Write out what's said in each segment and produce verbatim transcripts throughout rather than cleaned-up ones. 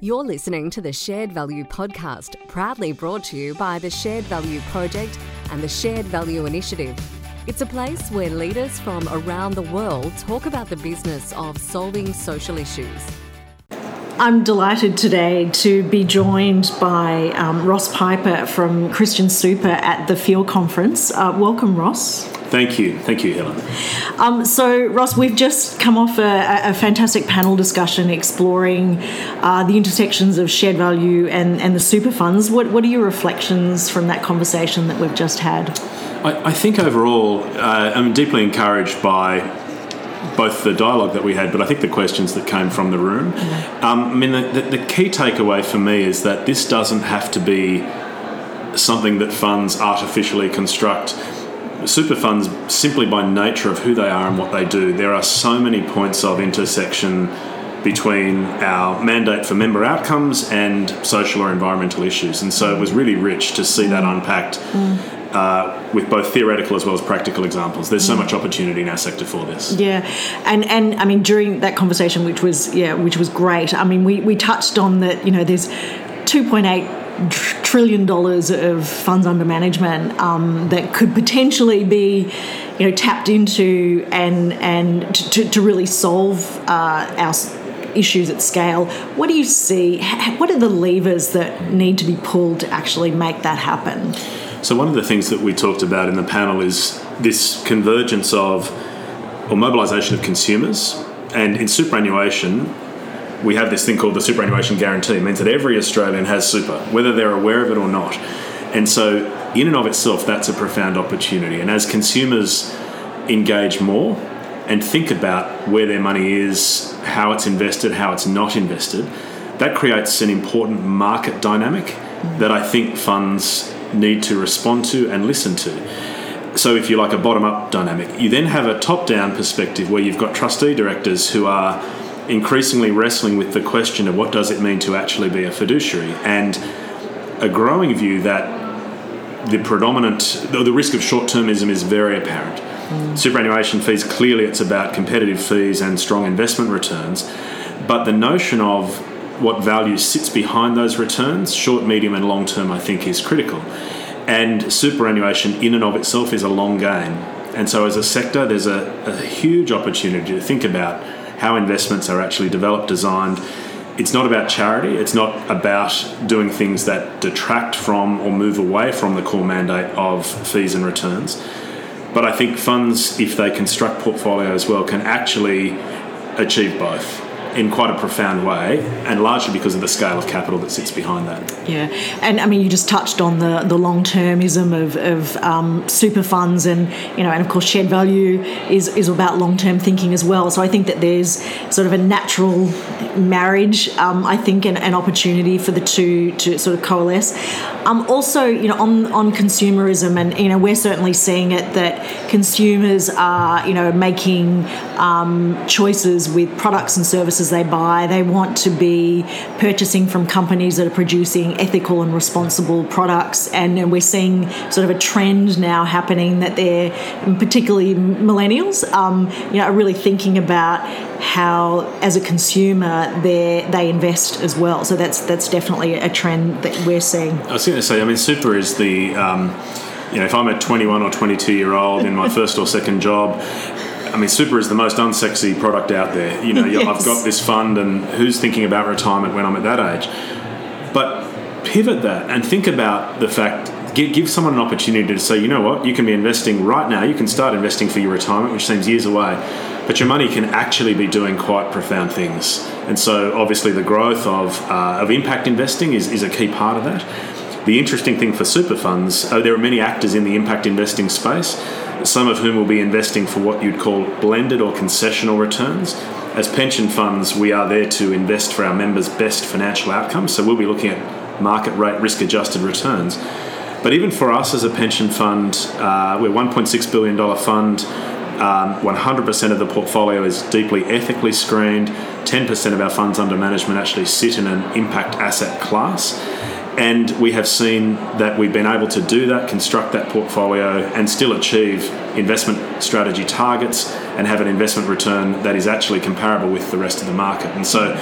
You're listening to the Shared Value podcast, proudly brought to you by the Shared Value Project and the Shared Value Initiative. It's a place where leaders from around the world talk about the business of solving social issues. I'm delighted today to be joined by um, Ross Piper from Christian Super at the FEEL conference. Uh, welcome, Ross. Thank you. Thank you, Helen. Um, so, Ross, we've just come off a, a fantastic panel discussion exploring uh, the intersections of shared value and, and the super funds. What, what are your reflections from that conversation that we've just had? I, I think overall, uh, I'm deeply encouraged by both the dialogue that we had, but I think the questions that came from the room. Mm-hmm. Um, I mean, the, the, the key takeaway for me is that this doesn't have to be something that funds artificially construct. Super funds, simply by nature of who they are and what they do, there are so many points of intersection between our mandate for member outcomes and social or environmental issues. And so it was really rich to see that unpacked mm. uh, with both theoretical as well as practical examples. There's so much opportunity in our sector for this. Yeah. And and I mean, during that conversation, which was, yeah, which was great, I mean, we, we touched on that, you know, there's two point eight trillion dollars of funds under management um, that could potentially be, you know, tapped into and and to, to really solve uh, our issues at scale. What do you see? What are the levers that need to be pulled to actually make that happen? So one of the things that we talked about in the panel is this convergence of or mobilisation of consumers, and in superannuation, we have this thing called the superannuation guarantee. It means that every Australian has super, whether they're aware of it or not. And so in and of itself, that's a profound opportunity. And as consumers engage more and think about where their money is, how it's invested, how it's not invested, that creates an important market dynamic that I think funds need to respond to and listen to. So if you like, a bottom-up dynamic. You then have a top-down perspective where you've got trustee directors who are increasingly wrestling with the question of what does it mean to actually be a fiduciary, and a growing view that the predominant, the risk of short-termism is very apparent. Mm. Superannuation fees, clearly it's about competitive fees and strong investment returns, but the notion of what value sits behind those returns, short, medium and long-term, I think is critical. And superannuation in and of itself is a long game. And so as a sector, there's a, a huge opportunity to think about how investments are actually developed, designed. It's not about charity. It's not about doing things that detract from or move away from the core mandate of fees and returns. But I think funds, if they construct portfolios well, can actually achieve both in quite a profound way, and largely because of the scale of capital that sits behind that. Yeah, and I mean, you just touched on the, the long-termism of, of um, super funds, and, you know, and of course shared value is, is about long-term thinking as well. So I think that there's sort of a natural marriage, um, I think, and an opportunity for the two to sort of coalesce. Um, also, you know, on, on consumerism, and, you know, we're certainly seeing it that consumers are, you know, making um, choices with products and services as they buy. They want to be purchasing from companies that are producing ethical and responsible products, and, and we're seeing sort of a trend now happening that they're, particularly millennials, um, you know, are really thinking about how, as a consumer, they they invest as well. So that's that's definitely a trend that we're seeing. I was going to say, I mean, super is the, um, you know, if I'm a twenty-one or twenty-two year old in my first or second job, I mean, super is the most unsexy product out there. You know, yes. I've got this fund, and who's thinking about retirement when I'm at that age? But pivot that and think about the fact, give, give someone an opportunity to say, you know what, you can be investing right now. You can start investing for your retirement, which seems years away, but your money can actually be doing quite profound things. And so obviously the growth of, uh, of impact investing is, is a key part of that. The interesting thing for super funds, oh, there are many actors in the impact investing space, some of whom will be investing for what you'd call blended or concessional returns. As pension funds, we are there to invest for our members' best financial outcomes, so we'll be looking at market rate risk-adjusted returns. But even for us as a pension fund, uh, we're a one point six billion dollars fund, um, one hundred percent of the portfolio is deeply ethically screened, ten percent of our funds under management actually sit in an impact asset class. And we have seen that we've been able to do that, construct that portfolio, and still achieve investment strategy targets and have an investment return that is actually comparable with the rest of the market. And so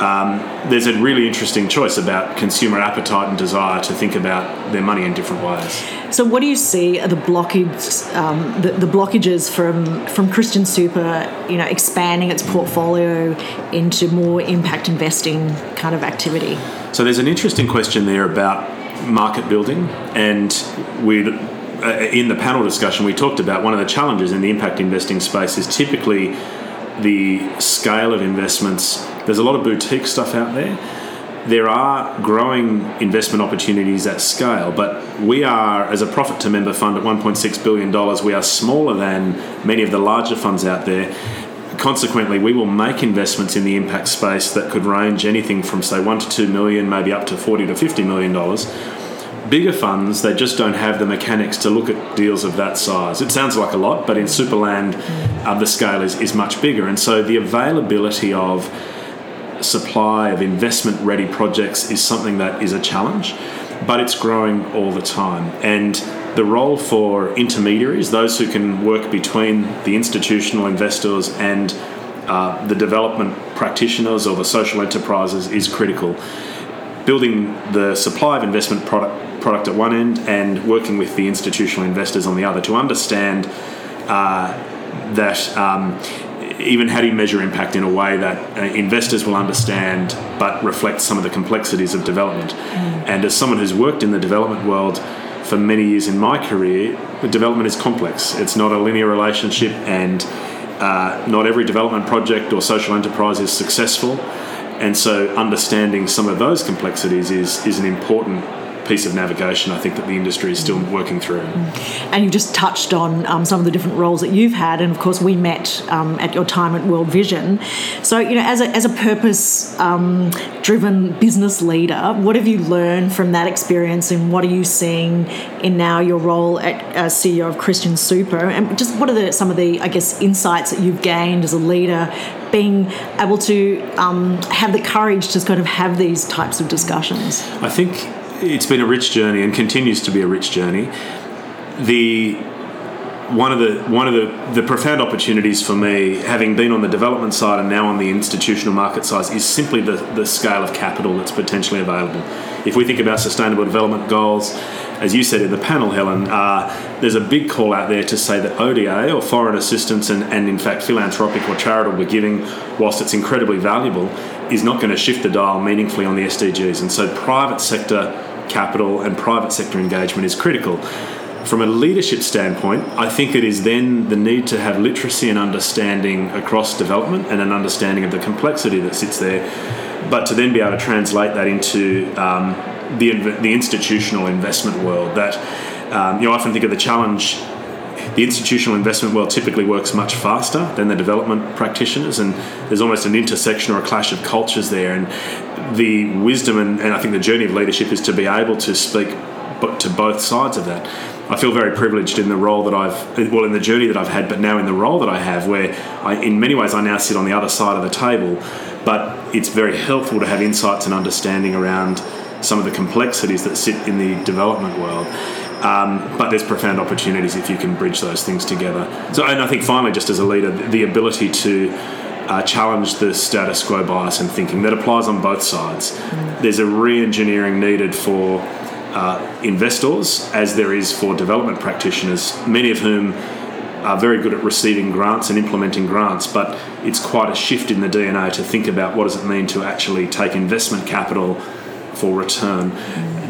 um, there's a really interesting choice about consumer appetite and desire to think about their money in different ways. So what do you see are the blockages, um, the, the blockages from, from Christian Super, you know, expanding its portfolio into more impact investing kind of activity? So there's an interesting question there about market building, and we uh, in the panel discussion we talked about one of the challenges in the impact investing space is typically the scale of investments. There's a lot of boutique stuff out there. There are growing investment opportunities at scale, but we are, as a profit to member fund at one point six billion dollars, we are smaller than many of the larger funds out there. Consequently, we will make investments in the impact space that could range anything from, say, one to two million, maybe up to forty to fifty million dollars. Bigger funds, they just don't have the mechanics to look at deals of that size. It sounds like a lot, but in Superland, uh, the scale is, is much bigger. And so the availability of supply of investment-ready projects is something that is a challenge, but it's growing all the time. And the role for intermediaries, those who can work between the institutional investors and uh, the development practitioners or the social enterprises, is critical. Building the supply of investment product, product at one end and working with the institutional investors on the other to understand uh, that um, even how do you measure impact in a way that uh, investors will understand but reflect some of the complexities of development. Mm. And as someone who's worked in the development world for many years in my career, the development is complex. It's not a linear relationship, and uh, not every development project or social enterprise is successful. And so understanding some of those complexities is, is an important piece of navigation, I think, that the industry is still working through. And you just touched on um, some of the different roles that you've had, and of course we met um, at your time at World Vision. So, you know, as a, as a purpose um, driven business leader, what have you learned from that experience, and what are you seeing in now your role at uh, C E O of Christian Super, and just what are the, some of the, I guess, insights that you've gained as a leader, being able to um, have the courage to kind of have these types of discussions? I think it's been a rich journey and continues to be a rich journey. The one of the one of the, the profound opportunities for me, having been on the development side and now on the institutional market side, is simply the, the scale of capital that's potentially available. If we think about sustainable development goals, as you said in the panel, Helen, uh, there's a big call out there to say that O D A, or foreign assistance, and, and in fact philanthropic or charitable giving, whilst it's incredibly valuable, is not going to shift the dial meaningfully on the S D Gs. And so private sector capital and private sector engagement is critical. From a leadership standpoint, I think it is then the need to have literacy and understanding across development and an understanding of the complexity that sits there, but to then be able to translate that into um, the the institutional investment world. That um, you know, I often think of the challenge. The institutional investment world typically works much faster than the development practitioners, and there's almost an intersection or a clash of cultures there. And the wisdom and, and I think the journey of leadership is to be able to speak to both sides of that. I feel very privileged in the role that I've, well, in the journey that I've had, but now in the role that I have, where I, in many ways I now sit on the other side of the table, but it's very helpful to have insights and understanding around some of the complexities that sit in the development world. Um, but there's profound opportunities if you can bridge those things together. So, and I think finally, just as a leader, the ability to uh, challenge the status quo bias and thinking that applies on both sides. There's a re-engineering needed for uh, investors, as there is for development practitioners, many of whom are very good at receiving grants and implementing grants, but it's quite a shift in the D N A to think about what does it mean to actually take investment capital for return,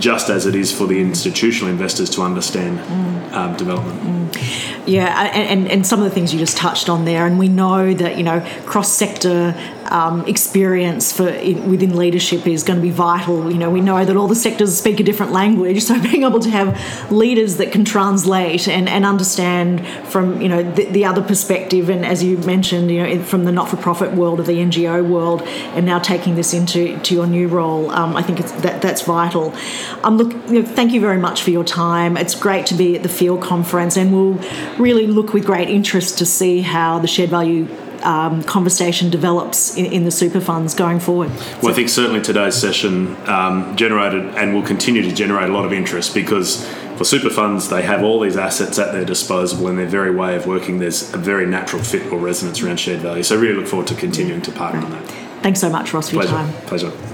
just as it is for the institutional investors to understand mm. um, development. Mm. Yeah, and, and some of the things you just touched on there, and we know that, you know, cross-sector um, experience for within leadership is going to be vital. You know, we know that all the sectors speak a different language, so being able to have leaders that can translate and, and understand from, you know, the, the other perspective, and as you mentioned, you know, from the not-for-profit world or the N G O world, and now taking this into to your new role, um, I think it's, that that's vital. Um, look, you know, thank you very much for your time. It's great to be at the FEEL conference, and we'll really look with great interest to see how the shared value um, conversation develops in, in the super funds going forward. So, well, I think certainly today's session um, generated and will continue to generate a lot of interest, because for super funds, they have all these assets at their disposal, and their very way of working, there's a very natural fit or resonance around shared value. So really look forward to continuing to partner on that. Thanks so much, Ross, for Pleasure. your time. Pleasure.